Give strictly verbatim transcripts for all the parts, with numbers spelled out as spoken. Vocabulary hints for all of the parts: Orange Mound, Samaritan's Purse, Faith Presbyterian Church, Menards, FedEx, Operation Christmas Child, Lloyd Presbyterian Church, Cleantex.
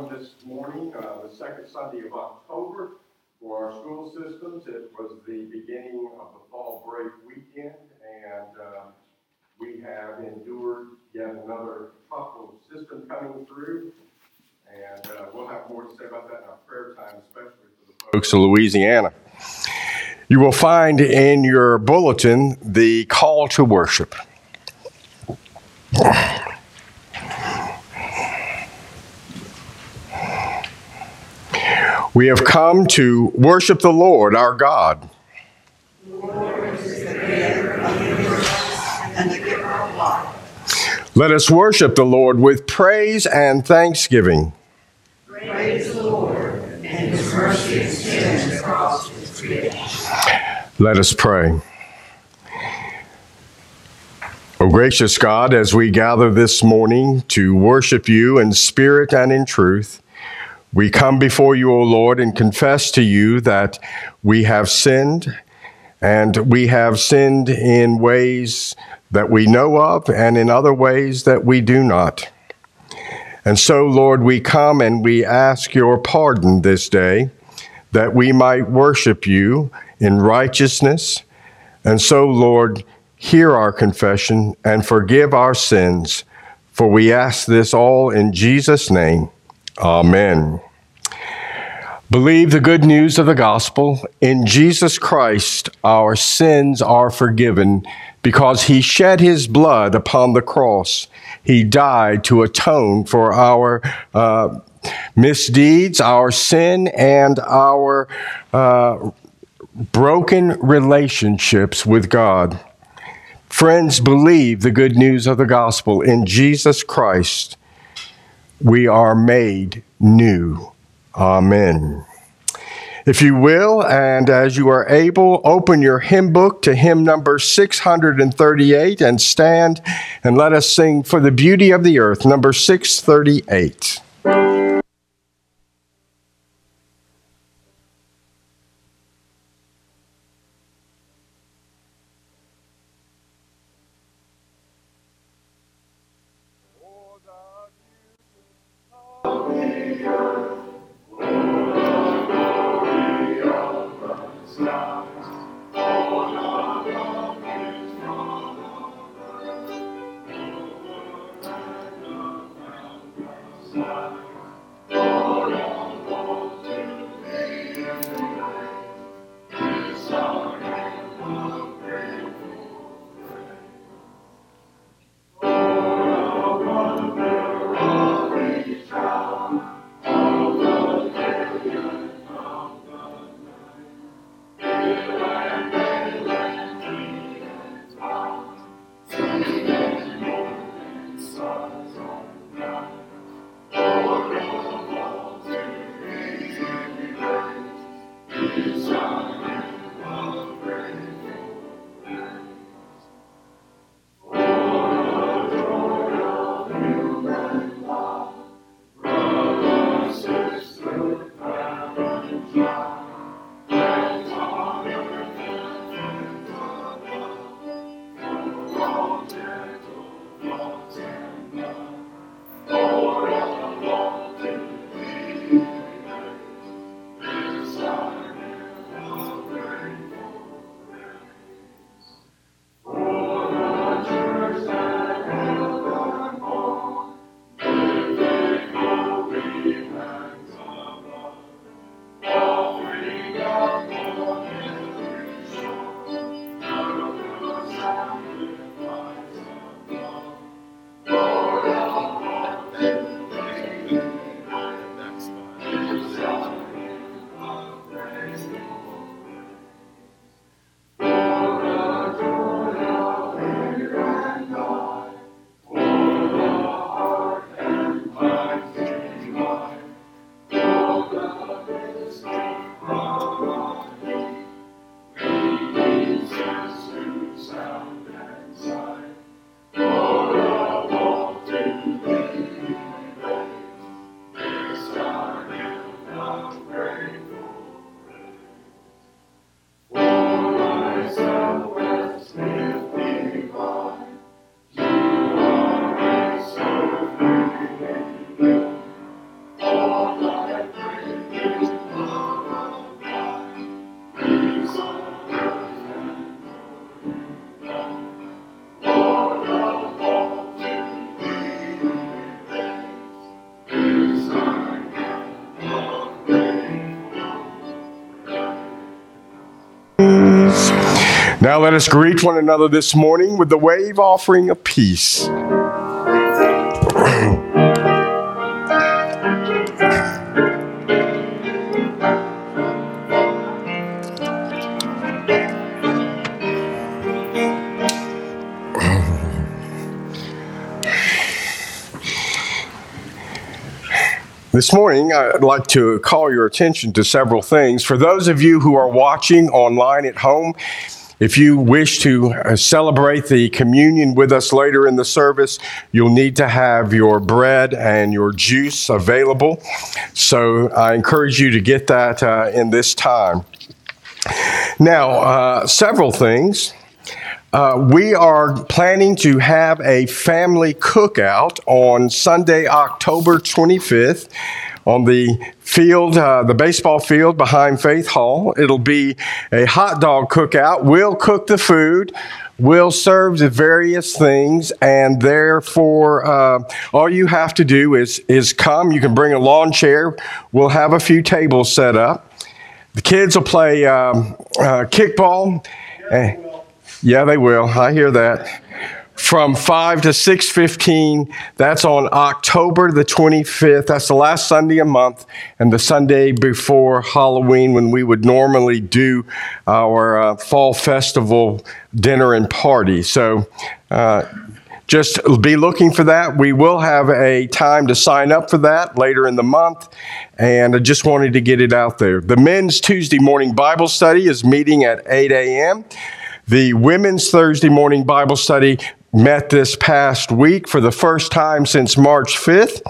home this morning, uh, the second Sunday of October for our school systems. It was the beginning of the fall break weekend, and uh, we have endured yet another tropical system coming through, and uh, we'll have more to say about that in our prayer time, especially for the folks of Louisiana. You will find in your bulletin the call to worship. We have come to worship the Lord our God. Let us worship the Lord with praise and thanksgiving. Praise the Lord, and his mercy extends across his creation. Let us pray. O gracious God, as we gather this morning to worship you in spirit and in truth, we come before you, O Lord, and confess to you that we have sinned, and we have sinned in ways that we know of and in other ways that we do not. And so, Lord, we come and we ask your pardon this day, that we might worship you in righteousness. And so, Lord, hear our confession and forgive our sins, for we ask this all in Jesus' name. Amen. Believe the good news of the gospel. In Jesus Christ, our sins are forgiven because he shed his blood upon the cross. He died to atone for our uh, misdeeds, our sin, and our uh, broken relationships with God. Friends, believe the good news of the gospel. In Jesus Christ, we are made new. Amen. If you will, and as you are able, open your hymn book to hymn number six thirty-eight and stand and let us sing For the Beauty of the Earth, number six thirty-eight. Lord. Now let us greet one another this morning with the wave offering of peace. This morning, I'd like to call your attention to several things. For those of you who are watching online at home, if you wish to celebrate the communion with us later in the service, you'll need to have your bread and your juice available. So I encourage you to get that uh, in this time. Now, uh, several things. Uh, we are planning to have a family cookout on Sunday, October twenty-fifth, on the field, uh, the baseball field behind Faith Hall. It'll be a hot dog cookout. We'll cook the food. We'll serve the various things, and therefore, uh, all you have to do is is come. You can bring a lawn chair. We'll have a few tables set up. The kids will play um, uh, kickball. And, Yeah, they will. I hear that. From five to six fifteen, that's on October the twenty-fifth. That's the last Sunday a month and the Sunday before Halloween, when we would normally do our uh, fall festival dinner and party. So uh, just be looking for that. We will have a time to sign up for that later in the month, and I just wanted to get it out there. The men's Tuesday morning Bible study is meeting at eight a.m., The Women's Thursday Morning Bible Study met this past week for the first time since March fifth,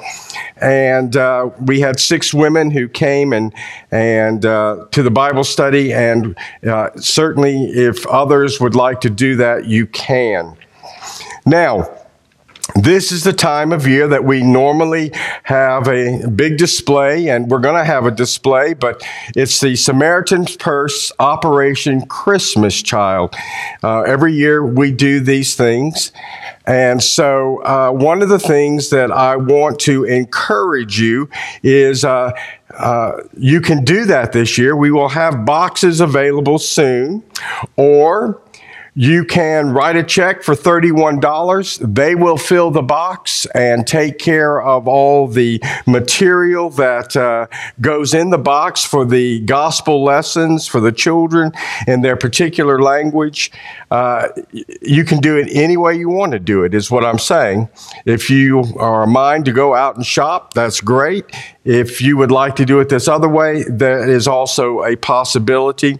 and uh, we had six women who came and and uh, to the Bible study, and uh, certainly if others would like to do that, you can. Now, this is the time of year that we normally have a big display, and we're going to have a display, but it's the Samaritan's Purse Operation Christmas Child. Uh, every year we do these things. And so uh, one of the things that I want to encourage you is uh, uh, you can do that this year. We will have boxes available soon, or you can write a check for thirty-one dollars. They will fill the box and take care of all the material that uh, goes in the box for the gospel lessons for the children in their particular language. Uh, you can do it any way you want to do it, is what I'm saying. If you are of mind to go out and shop, that's great. If you would like to do it this other way, that is also a possibility.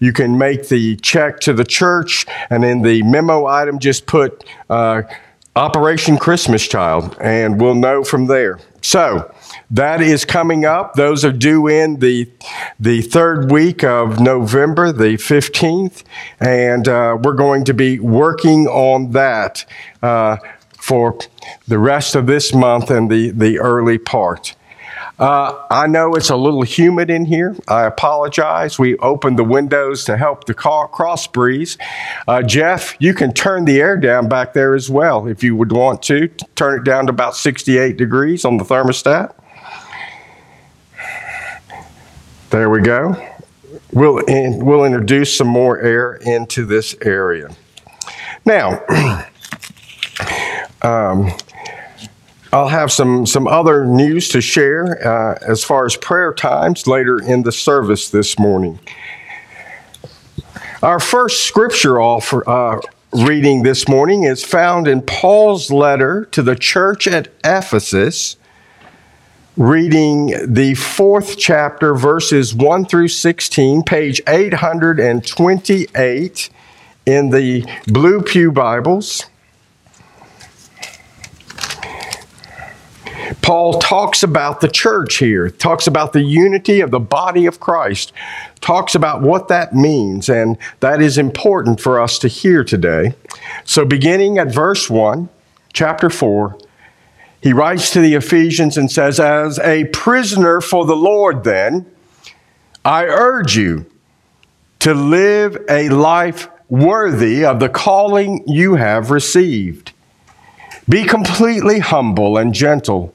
You can make the check to the church, and in the memo item, just put uh, Operation Christmas Child, and we'll know from there. So that is coming up. Those are due in the the third week of November, the fifteenth, and uh, we're going to be working on that uh, for the rest of this month and the, the early part. Uh, I know it's a little humid in here. I apologize. We opened the windows to help the car cross breeze. Uh, Jeff, you can turn the air down back there as well if you would want to. Turn it down to about sixty-eight degrees on the thermostat. There we go. We'll, in, we'll introduce some more air into this area. Now, um, I'll have some, some other news to share uh, as far as prayer times later in the service this morning. Our first scripture offer, uh, reading this morning is found in Paul's letter to the church at Ephesus, reading the fourth chapter, verses one through sixteen, page eight twenty-eight in the Blue Pew Bibles. Paul talks about the church here, talks about the unity of the body of Christ, talks about what that means, and that is important for us to hear today. So beginning at verse one, chapter four, he writes to the Ephesians and says, "As a prisoner for the Lord, then, I urge you to live a life worthy of the calling you have received. Be completely humble and gentle.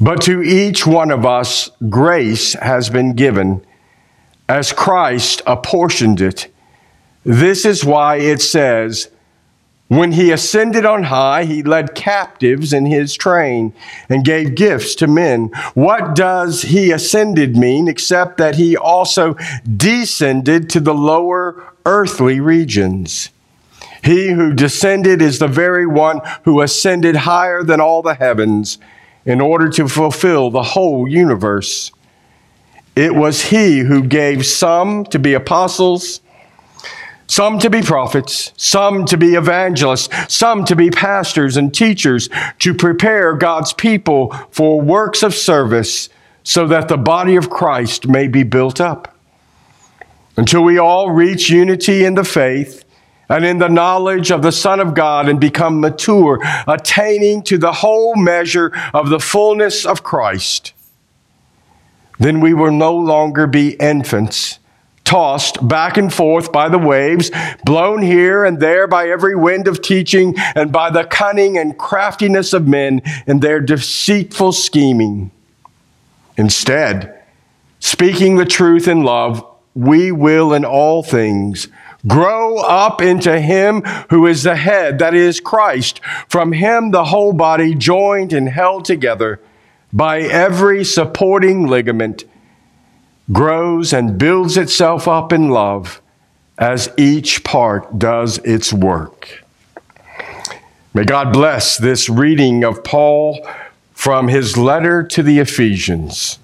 But to each one of us, grace has been given as Christ apportioned it. This is why it says, when he ascended on high, he led captives in his train and gave gifts to men. What does he ascended mean, except that he also descended to the lower earthly regions? He who descended is the very one who ascended higher than all the heavens in order to fulfill the whole universe. It was he who gave some to be apostles, some to be prophets, some to be evangelists, some to be pastors and teachers, to prepare God's people for works of service so that the body of Christ may be built up, until we all reach unity in the faith and in the knowledge of the Son of God and become mature, attaining to the whole measure of the fullness of Christ. Then we will no longer be infants, tossed back and forth by the waves, blown here and there by every wind of teaching and by the cunning and craftiness of men in their deceitful scheming. Instead, speaking the truth in love, we will in all things grow up into him who is the head, that is Christ. From him the whole body, joined and held together by every supporting ligament, grows and builds itself up in love as each part does its work. May God bless this reading of Paul from his letter to the Ephesians.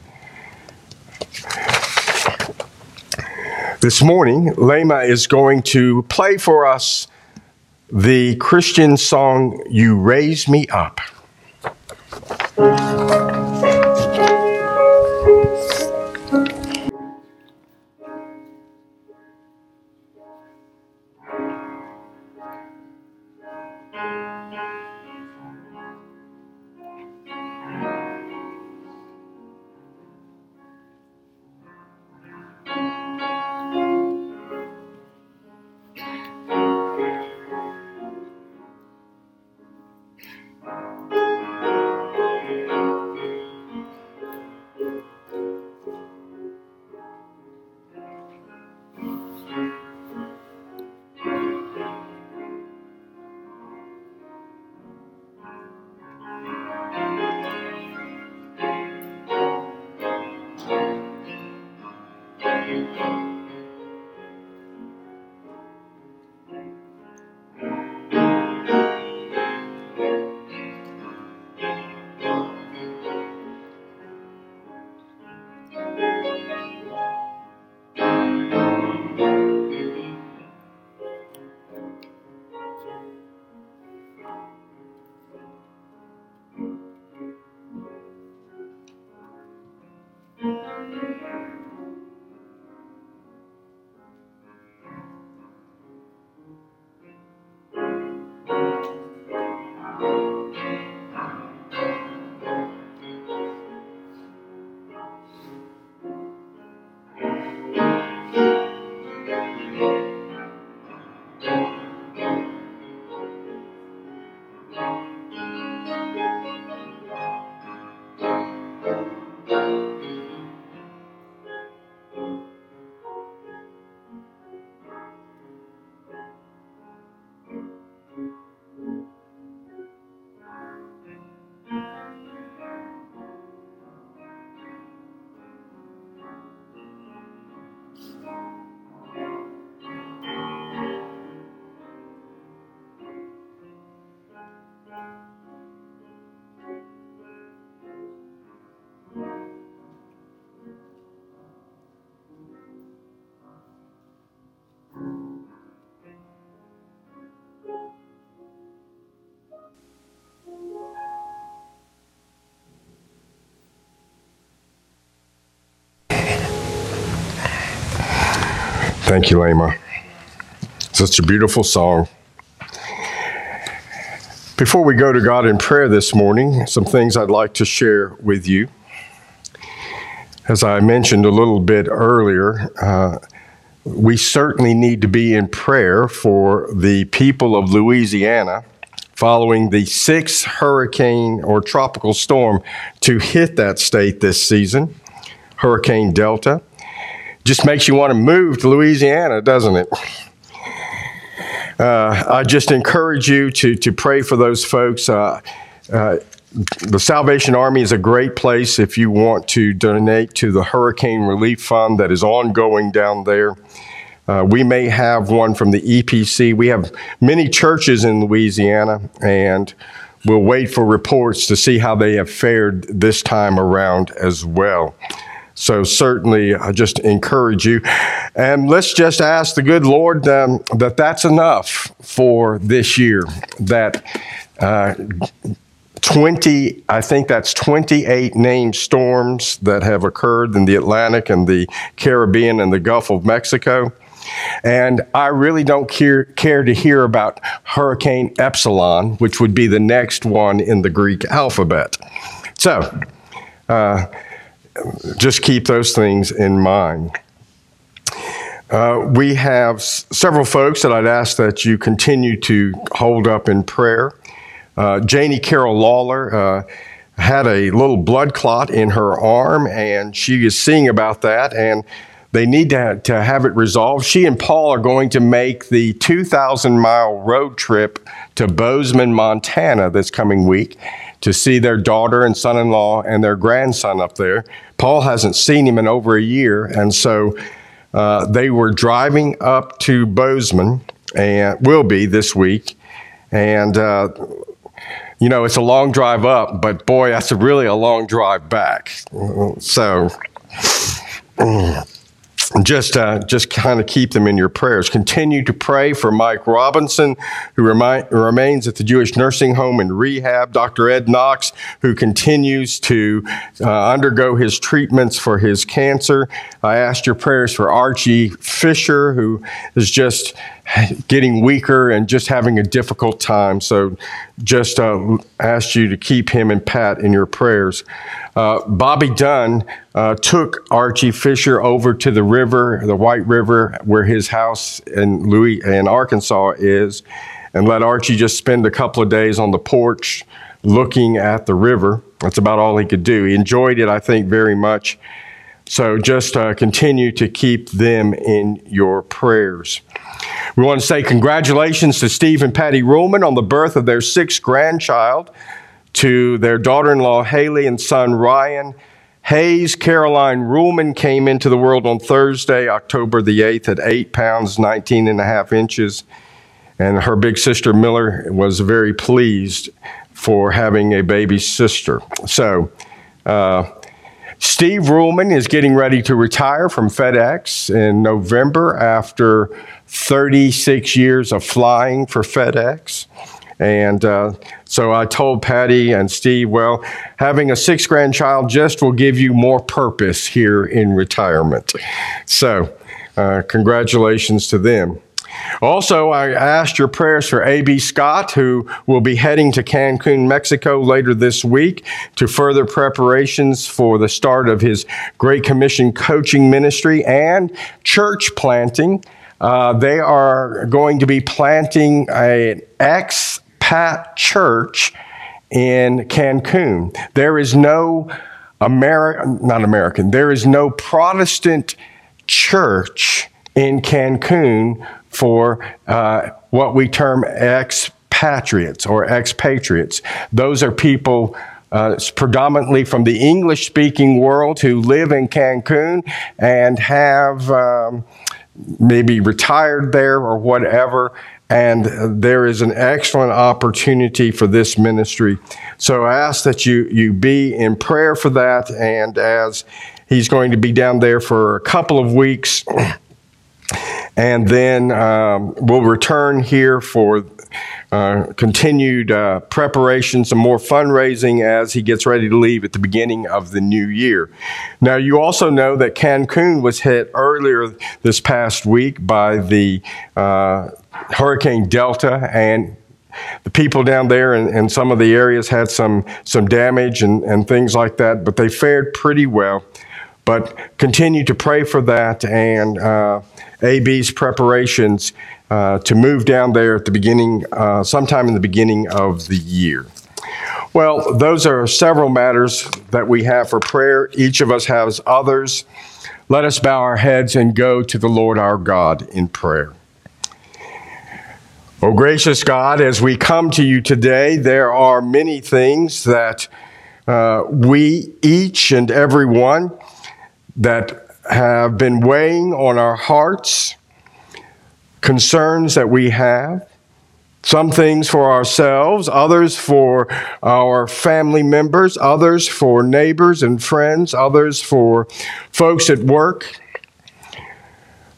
This morning, Lema is going to play for us the Christian song, You Raise Me Up. Thank you, Lema. Such a beautiful song. Before we go to God in prayer this morning, some things I'd like to share with you. As I mentioned a little bit earlier, uh, we certainly need to be in prayer for the people of Louisiana following the sixth hurricane or tropical storm to hit that state this season, Hurricane Delta. Just makes you want to move to Louisiana, doesn't it? Uh, I just encourage you to, to pray for those folks. Uh, uh, the Salvation Army is a great place if you want to donate to the Hurricane Relief Fund that is ongoing down there. Uh, we may have one from the E P C. We have many churches in Louisiana, and we'll wait for reports to see how they have fared this time around as well. So certainly, I just encourage you. And let's just ask the good Lord um, that that's enough for this year. That uh, twenty, I think that's twenty-eight named storms that have occurred in the Atlantic and the Caribbean and the Gulf of Mexico. And I really don't care, care to hear about Hurricane Epsilon, which would be the next one in the Greek alphabet. So, uh, just keep those things in mind. Uh, we have s- several folks that I'd ask that you continue to hold up in prayer. Uh, Janie Carroll Lawler uh, had a little blood clot in her arm, and she is seeing about that, and they need to, ha- to have it resolved. She and Paul are going to make the two thousand mile road trip to Bozeman, Montana this coming week, to see their daughter and son-in-law and their grandson up there. Paul hasn't seen him in over a year, and so uh, they were driving up to Bozeman, and will be this week. And, uh, you know, it's a long drive up, but boy, that's really a long drive back. So just, uh, just kind of keep them in your prayers. Continue to pray for Mike Robinson, who remi- remains at the Jewish Nursing Home and Rehab. Doctor Ed Knox, who continues to uh, undergo his treatments for his cancer. I asked your prayers for Archie Fisher, who is just getting weaker and just having a difficult time. So just uh, asked you to keep him and Pat in your prayers. Uh, Bobby Dunn uh, took Archie Fisher over to the river, the White River, where his house in, Louis, in Arkansas is, and let Archie just spend a couple of days on the porch looking at the river. That's about all he could do. He enjoyed it, I think, very much. So just uh, continue to keep them in your prayers. We want to say congratulations to Steve and Patty Ruhlman on the birth of their sixth grandchild, to their daughter-in-law Haley and son Ryan Hayes. Caroline Ruhlman came into the world on Thursday, October the eighth, at eight pounds, nineteen and a half inches. And her big sister Miller was very pleased for having a baby sister. So, uh, Steve Ruhlman is getting ready to retire from FedEx in November after thirty-six years of flying for FedEx. And uh, so I told Patty and Steve, well, having a sixth grandchild just will give you more purpose here in retirement. So uh, congratulations to them. Also, I asked your prayers for A B. Scott, who will be heading to Cancun, Mexico later this week to further preparations for the start of his Great Commission coaching ministry and church planting. Uh, they are going to be planting an expat church in Cancun. There is no American, not American, there is no Protestant church in Cancun for uh, what we term expatriates or expatriates. Those are people uh, predominantly from the English-speaking world who live in Cancun and have um, maybe retired there or whatever, and there is an excellent opportunity for this ministry. So I ask that you, you be in prayer for that, and as he's going to be down there for a couple of weeks, and then um, we'll return here for uh, continued uh, preparation, some more fundraising as he gets ready to leave at the beginning of the new year. Now, you also know that Cancun was hit earlier this past week by the uh, Hurricane Delta, and the people down there and, and some of the areas had some, some damage and, and things like that, but they fared pretty well. But continue to pray for that and uh, A B's preparations uh, to move down there at the beginning, uh, sometime in the beginning of the year. Well, those are several matters that we have for prayer. Each of us has others. Let us bow our heads and go to the Lord our God in prayer. Oh, gracious God, as we come to you today, there are many things that uh, we, each and every one, that have been weighing on our hearts, concerns that we have, some things for ourselves, others for our family members, others for neighbors and friends, others for folks at work.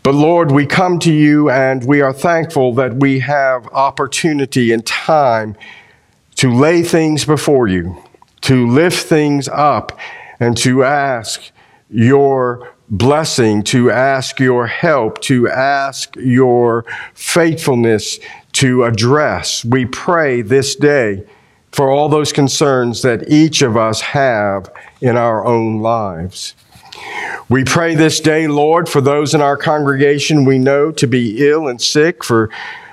But Lord, we come to you and we are thankful that we have opportunity and time to lay things before you, to lift things up and to ask your blessing, to ask your help, to ask your faithfulness to address. We pray this day for all those concerns that each of us have in our own lives. We pray this day, Lord, for those in our congregation we know to be ill and sick, for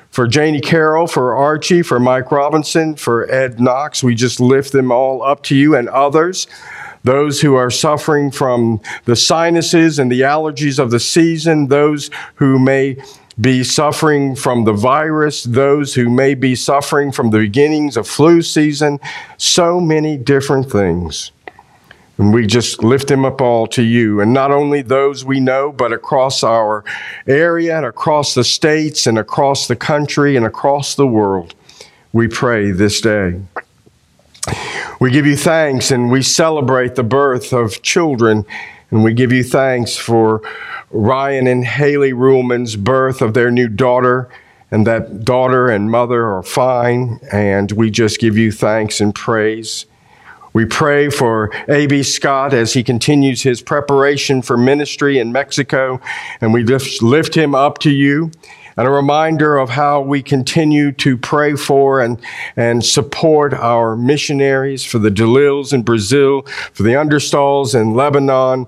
For Janie Carroll, for Archie, for Mike Robinson, for Ed Knox. We just lift them all up to you and others, those who are suffering from the sinuses and the allergies of the season, those who may be suffering from the virus, those who may be suffering from the beginnings of flu season, so many different things. And we just lift them up all to you. And not only those we know, but across our area and across the states and across the country and across the world, we pray this day. We give you thanks and we celebrate the birth of children. And we give you thanks for Ryan and Haley Ruhlman's birth of their new daughter. And that daughter and mother are fine. And we just give you thanks and praise. We pray for A B. Scott as he continues his preparation for ministry in Mexico, and we lift, lift him up to you. And a reminder of how we continue to pray for and, and support our missionaries, for the DeLilles in Brazil, for the Understalls in Lebanon,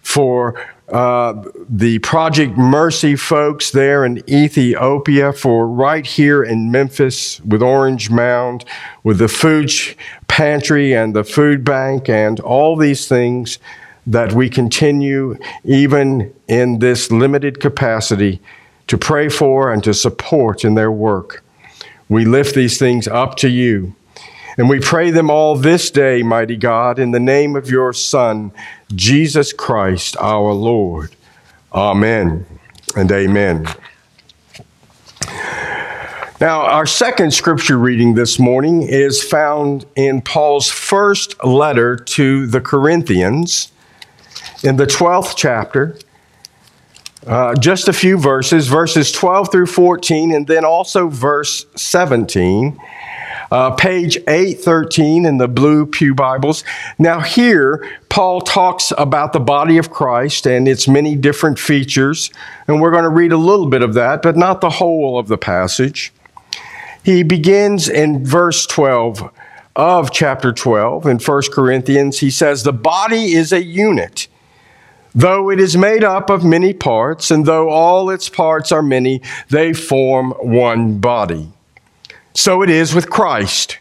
for uh, the Project Mercy folks there in Ethiopia, for right here in Memphis with Orange Mound, with the food sh- pantry and the food bank and all these things that we continue even in this limited capacity to pray for and to support in their work. We lift these things up to you. And we pray them all this day, mighty God, in the name of your Son, Jesus Christ, our Lord. Amen and amen. Now, our second scripture reading this morning is found in Paul's first letter to the Corinthians in the twelfth chapter. Uh, just a few verses, verses twelve through fourteen, and then also verse seventeen. Uh, page eight thirteen in the Blue Pew Bibles. Now here, Paul talks about the body of Christ and its many different features, and we're going to read a little bit of that, but not the whole of the passage. He begins in verse twelve of chapter twelve in First Corinthians. He says, "The body is a unit, though it is made up of many parts, and though all its parts are many, they form one body. So it is with Christ.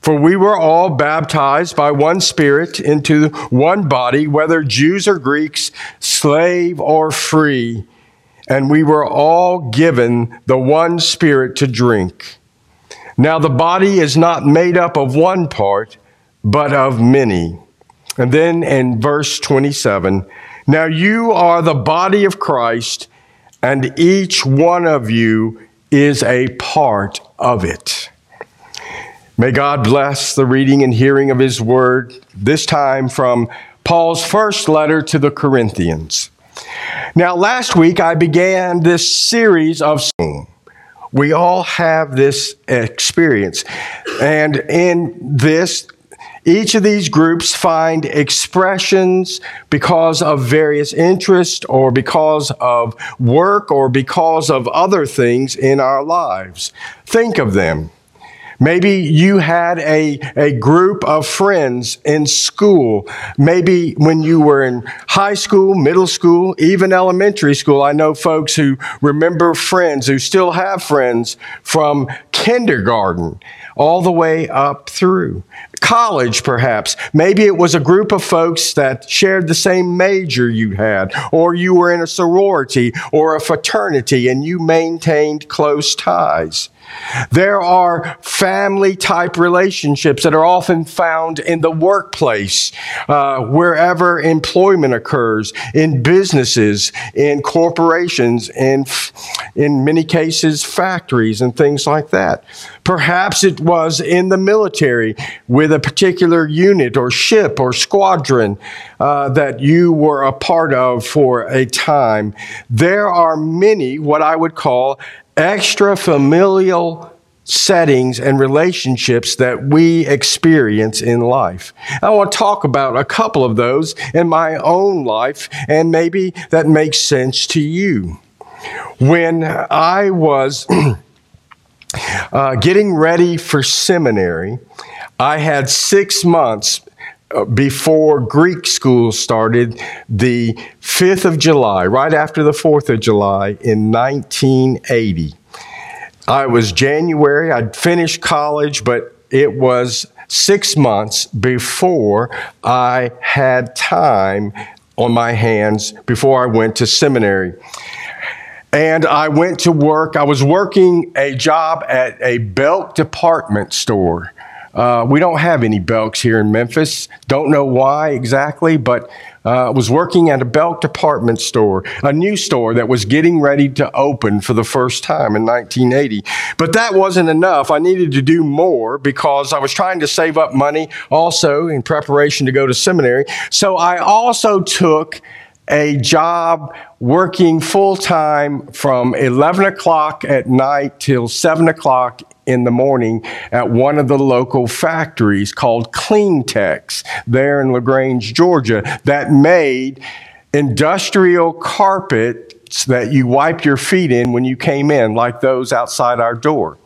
For we were all baptized by one Spirit into one body, whether Jews or Greeks, slave or free, and we were all given the one Spirit to drink. Now the body is not made up of one part, but of many." And then in verse twenty-seven, "Now you are the body of Christ, and each one of you is a part of it." May God bless the reading and hearing of his word, this time from Paul's first letter to the Corinthians. Now, last week I began this series of We all have this experience. And in this, each of these groups find expressions because of various interests or because of work or because of other things in our lives. Think of them. Maybe you had a, a group of friends in school. Maybe when you were in high school, middle school, even elementary school. I know folks who remember friends, who still have friends from kindergarten all the way up through college, perhaps. Maybe it was a group of folks that shared the same major you had, or you were in a sorority or a fraternity and you maintained close ties. There are family-type relationships that are often found in the workplace, uh, wherever employment occurs, in businesses, in corporations, in, in many cases, factories and things like that. Perhaps it was in the military with a particular unit or ship or squadron uh, that you were a part of for a time. There are many what I would call extra familial settings and relationships that we experience in life. I want to talk about a couple of those in my own life, and maybe that makes sense to you. When I was uh, getting ready for seminary, I had six months before Greek school started, the fifth of July, right after the fourth of July in nineteen eighty. I was January, I'd finished college, but it was six months before I had time on my hands before I went to seminary. And I went to work. I was working a job at a Belk department store. Uh, we don't have any Belks here in Memphis. Don't know why exactly, but I uh, was working at a Belk department store, a new store that was getting ready to open for the first time in nineteen eighty. But that wasn't enough. I needed to do more because I was trying to save up money also in preparation to go to seminary. So I also took a job working full-time from eleven o'clock at night till seven o'clock in the morning at one of the local factories called Cleantex there in LaGrange, Georgia, that made industrial carpets that you wipe your feet in when you came in, like those outside our door.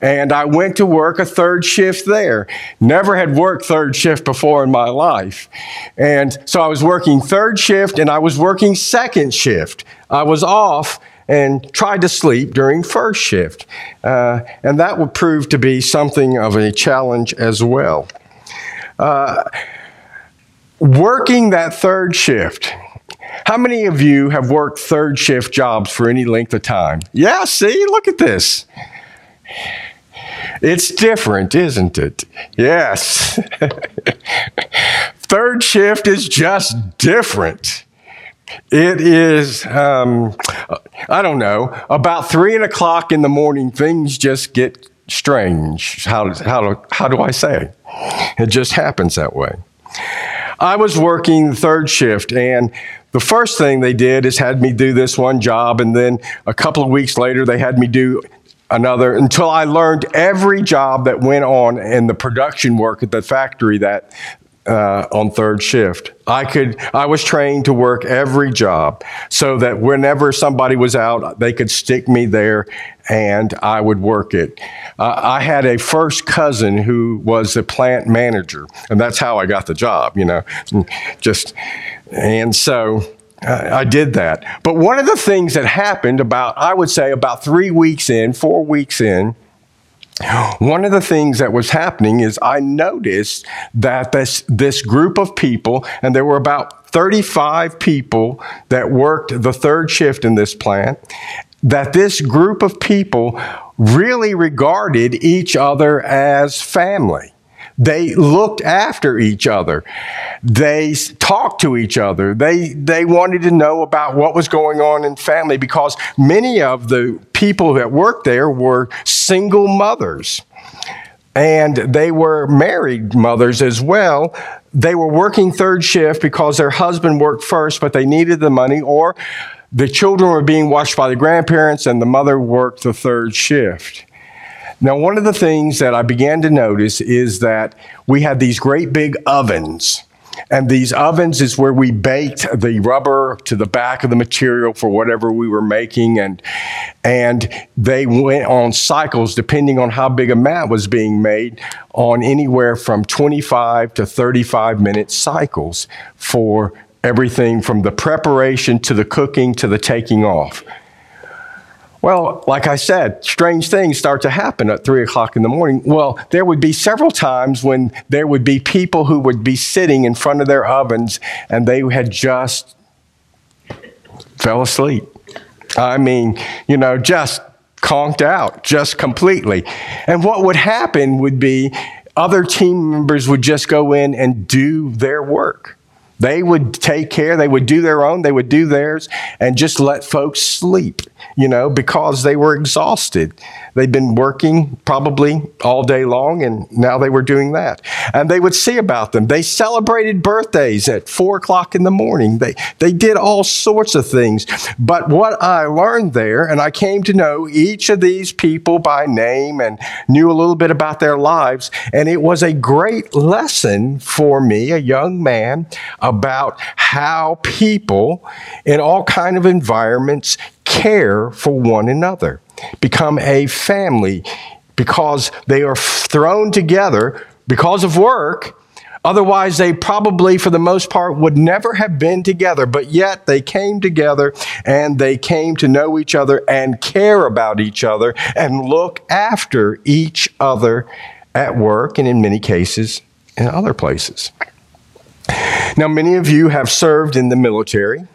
And I went to work a third shift there. Never had worked third shift before in my life. And so I was working third shift and I was working second shift. I was off and tried to sleep during first shift. Uh, and that would prove to be something of a challenge as well. Uh, working that third shift. How many of you have worked third shift jobs for any length of time? Yeah, see, look at this. It's different, isn't it? Yes. Third shift is just different. It is, um, I don't know, about three o'clock in the morning, things just get strange. How, how, how do I say? It just happens that way. I was working third shift, and the first thing they did is had me do this one job, and then a couple of weeks later, they had me do another until I learned every job that went on in the production work at the factory that uh, on third shift. I could, I was trained to work every job so that whenever somebody was out, they could stick me there and I would work it. Uh, I had a first cousin who was a plant manager, and that's how I got the job, you know, just, and so I did that. But one of the things that happened about, I would say about three weeks in, four weeks in, one of the things that was happening is I noticed that this, this group of people, and there were about thirty-five people that worked the third shift in this plant, that this group of people really regarded each other as family. They looked after each other. They talked to each other. They they wanted to know about what was going on in family because many of the people that worked there were single mothers. And they were married mothers as well. They were working third shift because their husband worked first, but they needed the money, or The children were being watched by the grandparents, and the mother worked the third shift. Now, one of the things that I began to notice is that we had these great big ovens. And these ovens is where we baked the rubber to the back of the material for whatever we were making. And, and they went on cycles, depending on how big a mat was being made, on anywhere from twenty-five to thirty-five minute cycles for everything from the preparation to the cooking to the taking off. Well, like I said, strange things start to happen at three o'clock in the morning. Well, there would be several times when there would be people who would be sitting in front of their ovens and they had just fell asleep. I mean, you know, just conked out, just completely. And what would happen would be other team members would just go in and do their work. They would take care, they would do their own, they would do theirs, and just let folks sleep, you know, because they were exhausted. They'd been working probably all day long, and now they were doing that. And they would see about them. They celebrated birthdays at four o'clock in the morning. They, they did all sorts of things. But what I learned there, and I came to know each of these people by name and knew a little bit about their lives, and it was a great lesson for me, a young man, about how people in all kind of environments care for one another, become a family, because they are thrown together because of work. Otherwise, they probably, for the most part, would never have been together, but yet they came together and they came to know each other and care about each other and look after each other at work and in many cases in other places. Now, many of you have served in the military,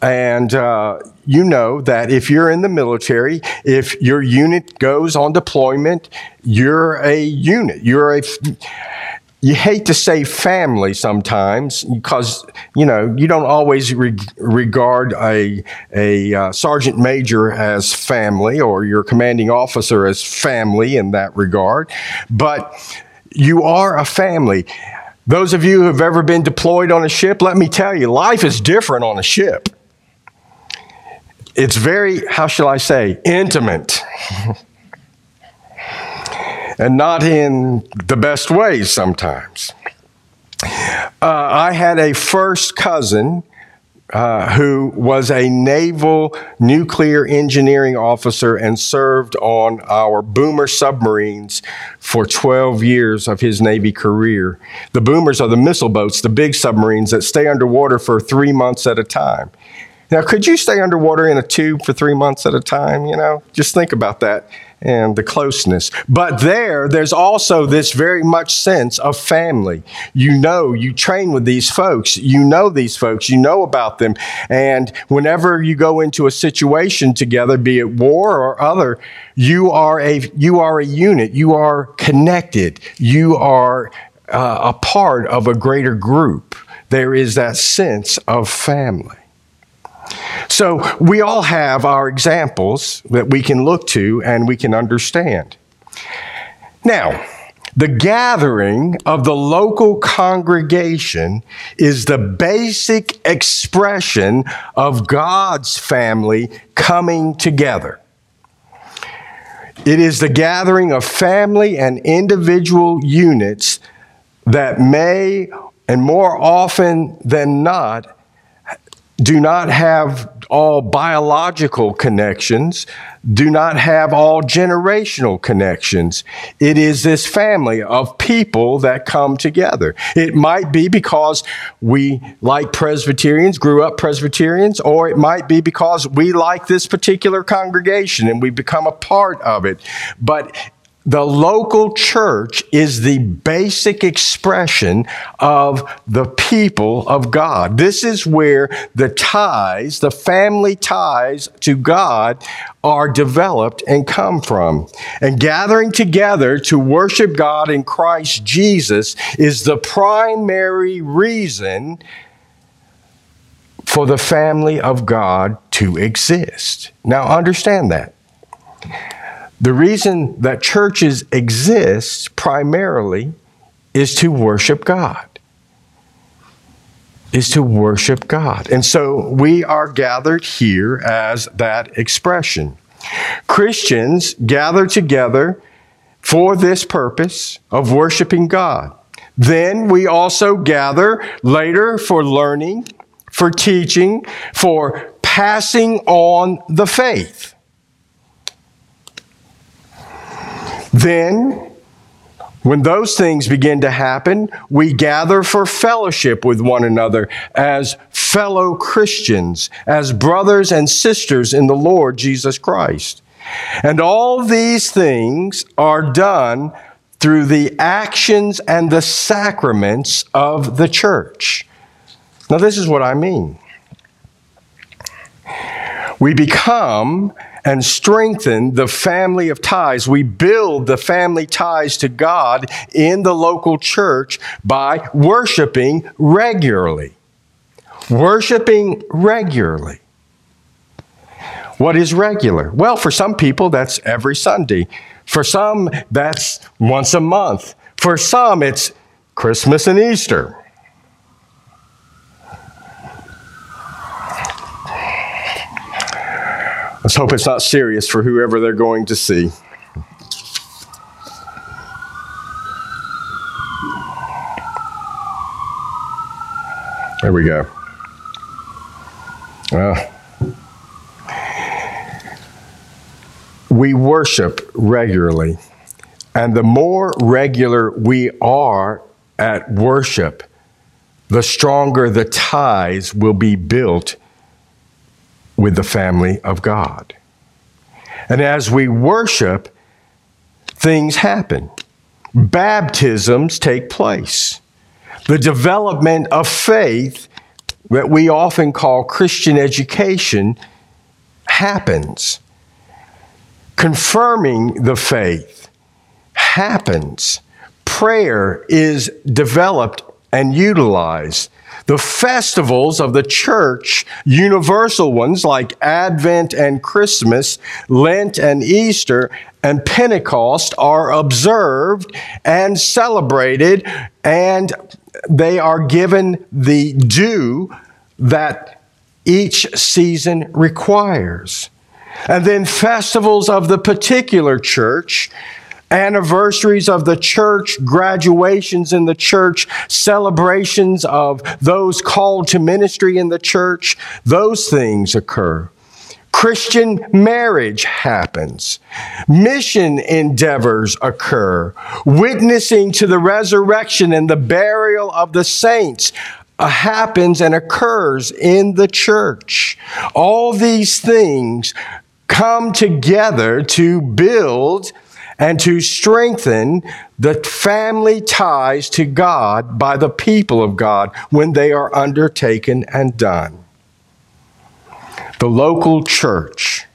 and uh, you know that if you're in the military, if your unit goes on deployment, you're a unit. You're a, you hate to say family sometimes because, you know, you don't always re- regard a, a uh, sergeant major as family or your commanding officer as family in that regard, but you are a family. Those of you who have ever been deployed on a ship, let me tell you, life is different on a ship. It's very, how shall I say, intimate. And not in the best ways sometimes. Uh, I had a first cousin uh, who was a naval nuclear engineering officer and served on our Boomer submarines for twelve years of his Navy career. The Boomers are the missile boats, the big submarines that stay underwater for three months at a time. Now, could you stay underwater in a tube for three months at a time? You know, just think about that and the closeness. But there, there's also this very much sense of family. You know, you train with these folks. You know these folks. You know about them. And whenever you go into a situation together, be it war or other, you are a, you are a unit. You are connected. You are uh, a part of a greater group. There is that sense of family. So we all have our examples that we can look to and we can understand. Now, the gathering of the local congregation is the basic expression of God's family coming together. It is the gathering of family and individual units that may, and more often than not, do not have all biological connections, do not have all generational connections. It is this family of people that come together. It might be because we, like Presbyterians, grew up Presbyterians, or it might be because we like this particular congregation and we become a part of it. But the local church is the basic expression of the people of God. This is where the ties, the family ties to God, are developed and come from. And gathering together to worship God in Christ Jesus is the primary reason for the family of God to exist. Now, understand that. The reason that churches exist primarily is to worship God. is to worship God. And so we are gathered here as that expression. Christians gather together for this purpose of worshiping God. Then we also gather later for learning, for teaching, for passing on the faith. Then, when those things begin to happen, we gather for fellowship with one another as fellow Christians, as brothers and sisters in the Lord Jesus Christ. And all these things are done through the actions and the sacraments of the church. Now, this is what I mean. We become and strengthen the family of ties. We build the family ties to God in the local church by worshiping regularly. Worshiping regularly. What is regular? Well, for some people, that's every Sunday. For some, that's once a month. For some, it's Christmas and Easter. Let's hope it's not serious for whoever they're going to see. There we go. Uh, we worship regularly, and the more regular we are at worship, the stronger the ties will be built with the family of God. And as we worship, things happen. Baptisms take place. The development of faith that we often call Christian education happens. Confirming the faith happens. Prayer is developed and utilized. The festivals of the church, universal ones like Advent and Christmas, Lent and Easter, and Pentecost are observed and celebrated, and they are given the due that each season requires. And then festivals of the particular church, anniversaries of the church, graduations in the church, celebrations of those called to ministry in the church, those things occur. Christian marriage happens. Mission endeavors occur. Witnessing to the resurrection and the burial of the saints happens and occurs in the church. All these things come together to build and to strengthen the family ties to God by the people of God when they are undertaken and done. The local church,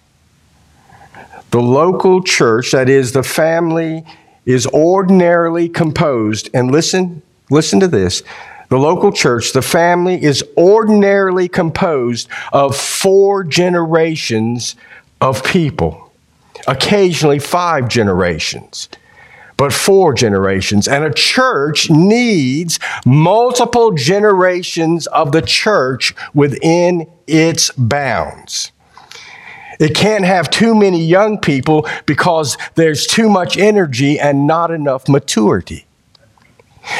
the local church, that is, the family, is ordinarily composed, and listen, listen to this, the local church, the family, is ordinarily composed of four generations of people. Occasionally five generations, but four generations. And a church needs multiple generations of the church within its bounds. It can't have too many young people because there's too much energy and not enough maturity.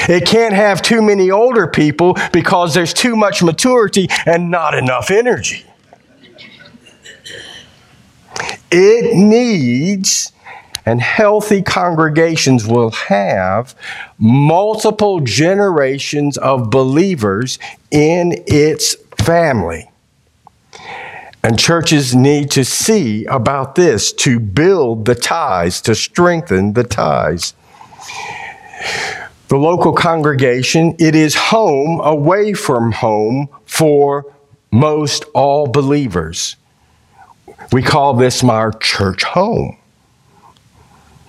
It can't have too many older people because there's too much maturity and not enough energy. It needs, and healthy congregations will have, multiple generations of believers in its family. And churches need to see about this to build the ties, to strengthen the ties. The local congregation, it is home away from home for most all believers. We call this our church home.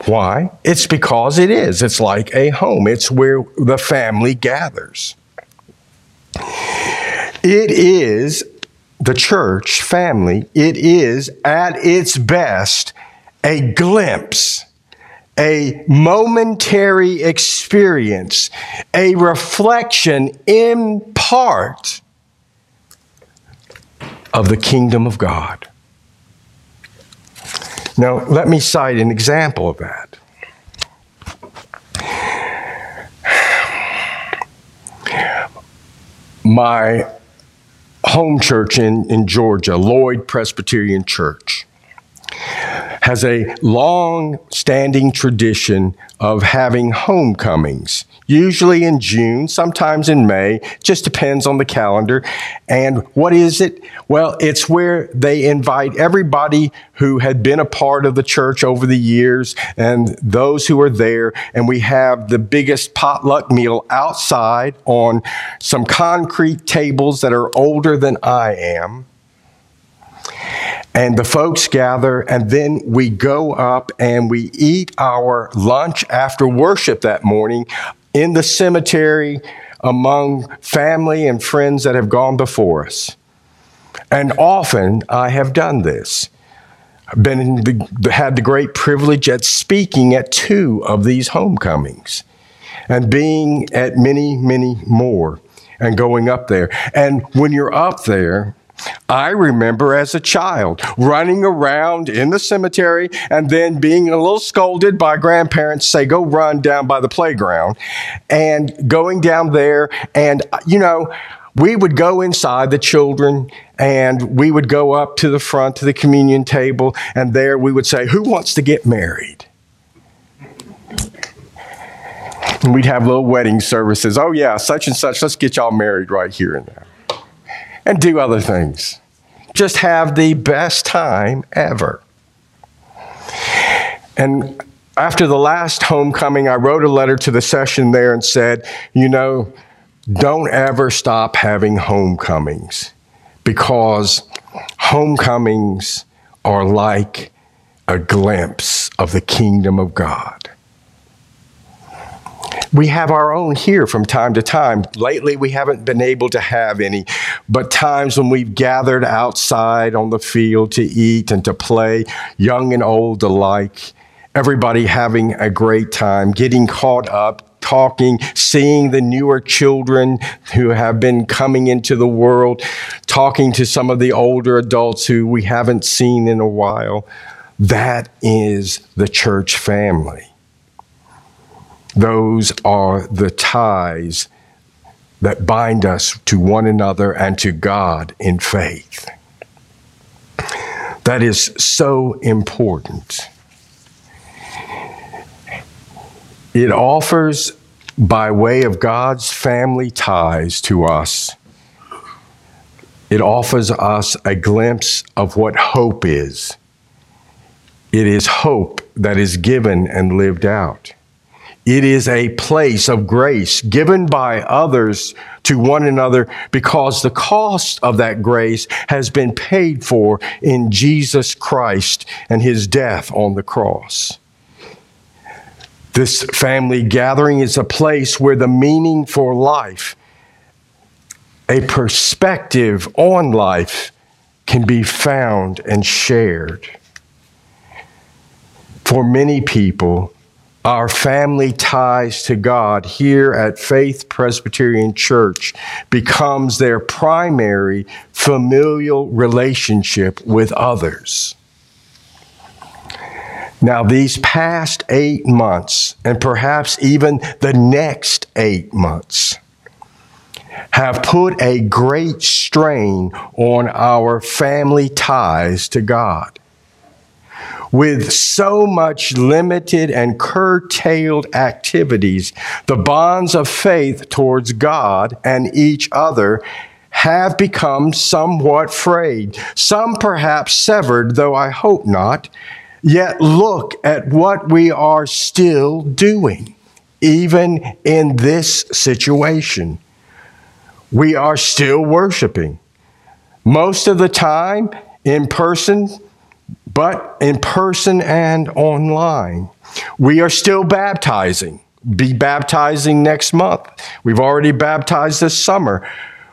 Why? It's because it is. It's like a home. It's where the family gathers. It is the church family. It is, at its best, a glimpse, a momentary experience, a reflection in part of the kingdom of God. Now, let me cite an example of that. My home church in, in Georgia, Lloyd Presbyterian Church, has a long-standing tradition of having homecomings, usually in June, sometimes in May, just depends on the calendar. And what is it? Well, it's where they invite everybody who had been a part of the church over the years and those who are there, and we have the biggest potluck meal outside on some concrete tables that are older than I am. And the folks gather, and then we go up and we eat our lunch after worship that morning in the cemetery among family and friends that have gone before us. And often I have done this. I've been in the, had the great privilege at speaking at two of these homecomings and being at many, many more and going up there. And when you're up there, I remember as a child running around in the cemetery and then being a little scolded by grandparents, say, go run down by the playground, and going down there. And, you know, we would go inside, the children, and we would go up to the front to the communion table. And there we would say, who wants to get married? And we'd have little wedding services. Oh, yeah, such and such. Let's get y'all married right here and there. And do other things. Just have the best time ever. And after the last homecoming, I wrote a letter to the session there and said, you know, don't ever stop having homecomings, because homecomings are like a glimpse of the kingdom of God. We have our own here from time to time. Lately, we haven't been able to have any, but times when we've gathered outside on the field to eat and to play, young and old alike, everybody having a great time, getting caught up, talking, seeing the newer children who have been coming into the world, talking to some of the older adults who we haven't seen in a while. That is the church family. Those are the ties that bind us to one another and to God in faith. That is so important. It offers, by way of God's family ties to us, it offers us a glimpse of what hope is. It is hope that is given and lived out. It is a place of grace given by others to one another, because the cost of that grace has been paid for in Jesus Christ and his death on the cross. This family gathering is a place where the meaning for life, a perspective on life, can be found and shared. For many people, our family ties to God here at Faith Presbyterian Church becomes their primary familial relationship with others. Now, these past eight months, and perhaps even the next eight months, have put a great strain on our family ties to God. With so much limited and curtailed activities, the bonds of faith towards God and each other have become somewhat frayed, some perhaps severed, though I hope not. Yet look at what we are still doing, even in this situation. We are still worshiping, most of the time in person, but in person and online. We are still baptizing. Be baptizing next month. We've already baptized this summer.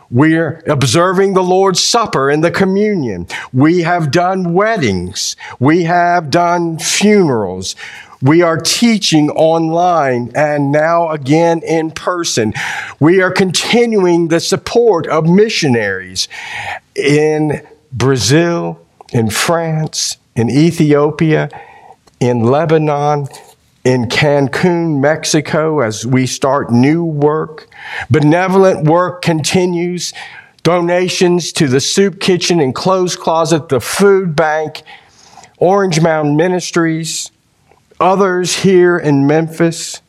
We're observing the Lord's Supper and the communion. We have done weddings. We have done funerals. We are teaching online and now again in person. We are continuing the support of missionaries in Brazil, in France, in Ethiopia, in Lebanon, in Cancun, Mexico, as we start new work. Benevolent work continues. Donations to the soup kitchen and clothes closet, the food bank, Orange Mound Ministries, others here in Memphis.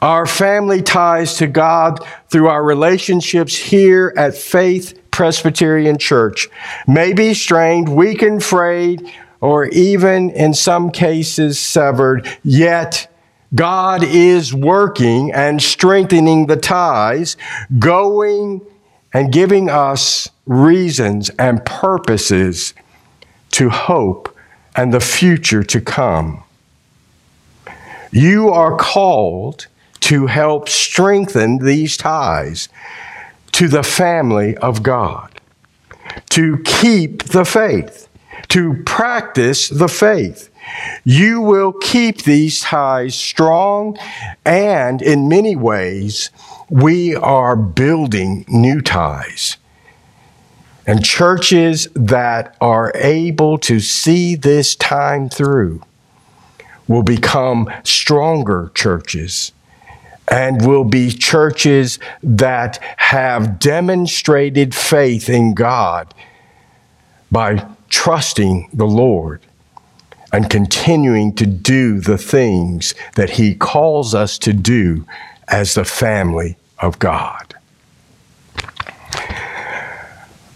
Our family ties to God through our relationships here at Faith Presbyterian Church may be strained, weakened, frayed, or even in some cases severed, yet God is working and strengthening the ties, going and giving us reasons and purposes to hope and the future to come. You are called to help strengthen these ties to the family of God, to keep the faith, to practice the faith. You will keep these ties strong, and in many ways, we are building new ties. And churches that are able to see this time through will become stronger churches and will be churches that have demonstrated faith in God by trusting the Lord and continuing to do the things that He calls us to do as the family of God.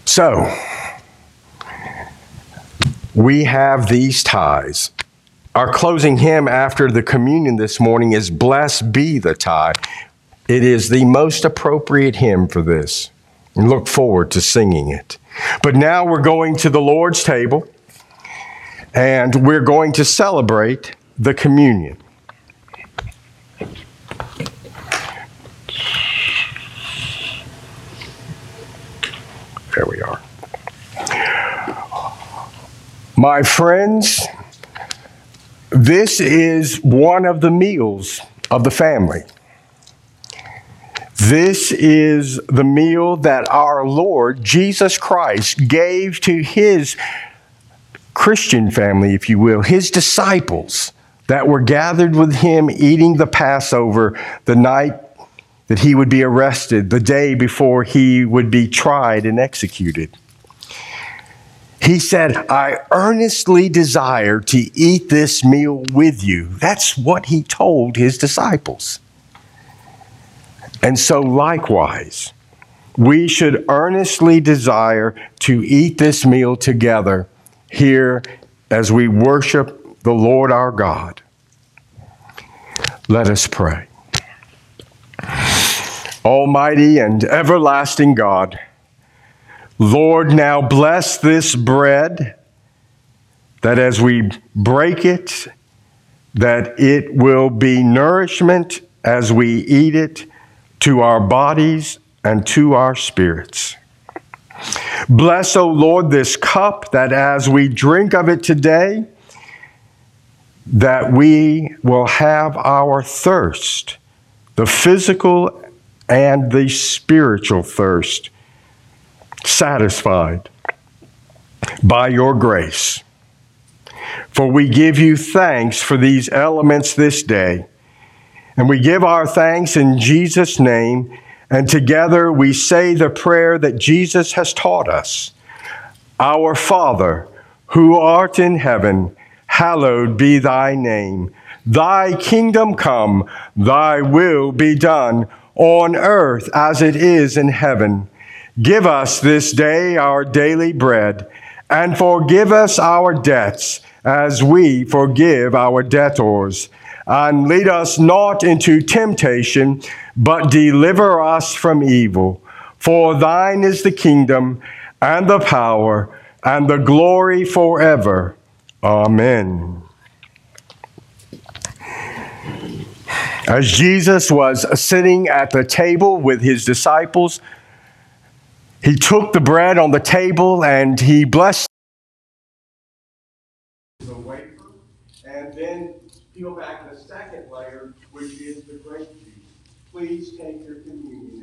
So, we have these ties. Our closing hymn after the communion this morning is Blessed Be the Tie. It is the most appropriate hymn for this, and look forward to singing it. But now we're going to the Lord's table, and we're going to celebrate the communion. There we are. My friends, this is one of the meals of the family. This is the meal that our Lord Jesus Christ gave to His Christian family, if you will, His disciples that were gathered with Him eating the Passover the night that He would be arrested, the day before He would be tried and executed. He said, I earnestly desire to eat this meal with you. That's what He told His disciples. And so likewise, we should earnestly desire to eat this meal together here as we worship the Lord our God. Let us pray. Almighty and everlasting God, Lord, now bless this bread, that as we break it, that it will be nourishment as we eat it to our bodies and to our spirits. Bless, O Lord, this cup, that as we drink of it today, that we will have our thirst, the physical and the spiritual thirst, satisfied by your grace. For we give you thanks for these elements this day, and we give our thanks in Jesus' name, and together we say the prayer that Jesus has taught us. Our Father, who art in heaven, hallowed be thy name. Thy kingdom come, thy will be done, on earth as it is in heaven. Give us this day our daily bread, and forgive us our debts, as we forgive our debtors. And lead us not into temptation, but deliver us from evil. For thine is the kingdom, and the power, and the glory forever. Amen. As Jesus was sitting at the table with His disciples, He took the bread on the table and He blessed the wafer, and then peel back the second layer, which is the grape juice. Please take your communion.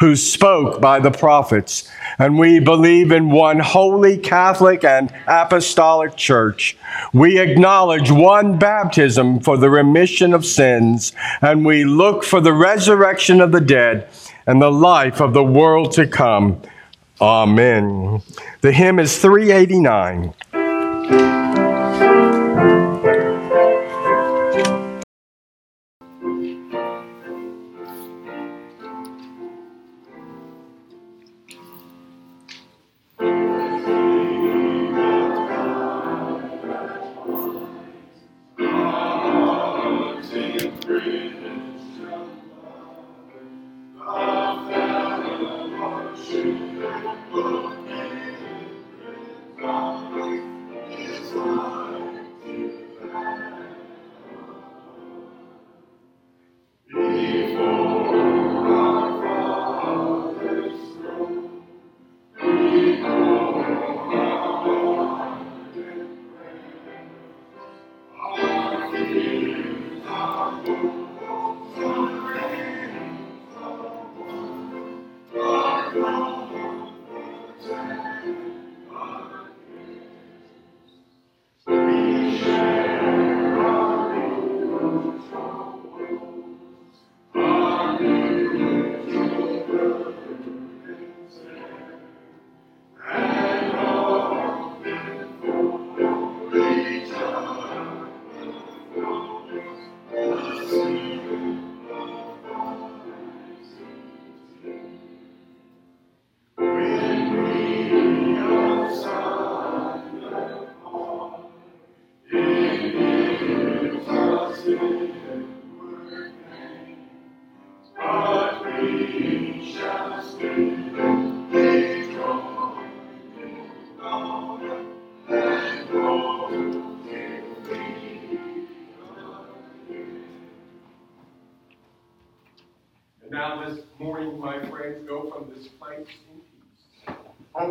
who spoke by the prophets, and we believe in one holy Catholic and apostolic church. We acknowledge one baptism for the remission of sins, and we look for the resurrection of the dead and the life of the world to come. Amen. The hymn is three eighty-nine.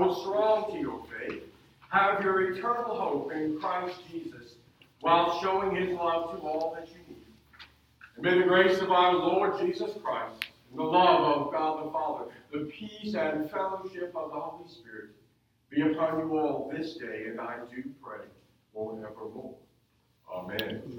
Hold strong to your faith. Have your eternal hope in Christ Jesus while showing his love to all that you need. And may the grace of our Lord Jesus Christ, and the love of God the Father, the peace and fellowship of the Holy Spirit be upon you all this day, and I do pray forevermore. Amen.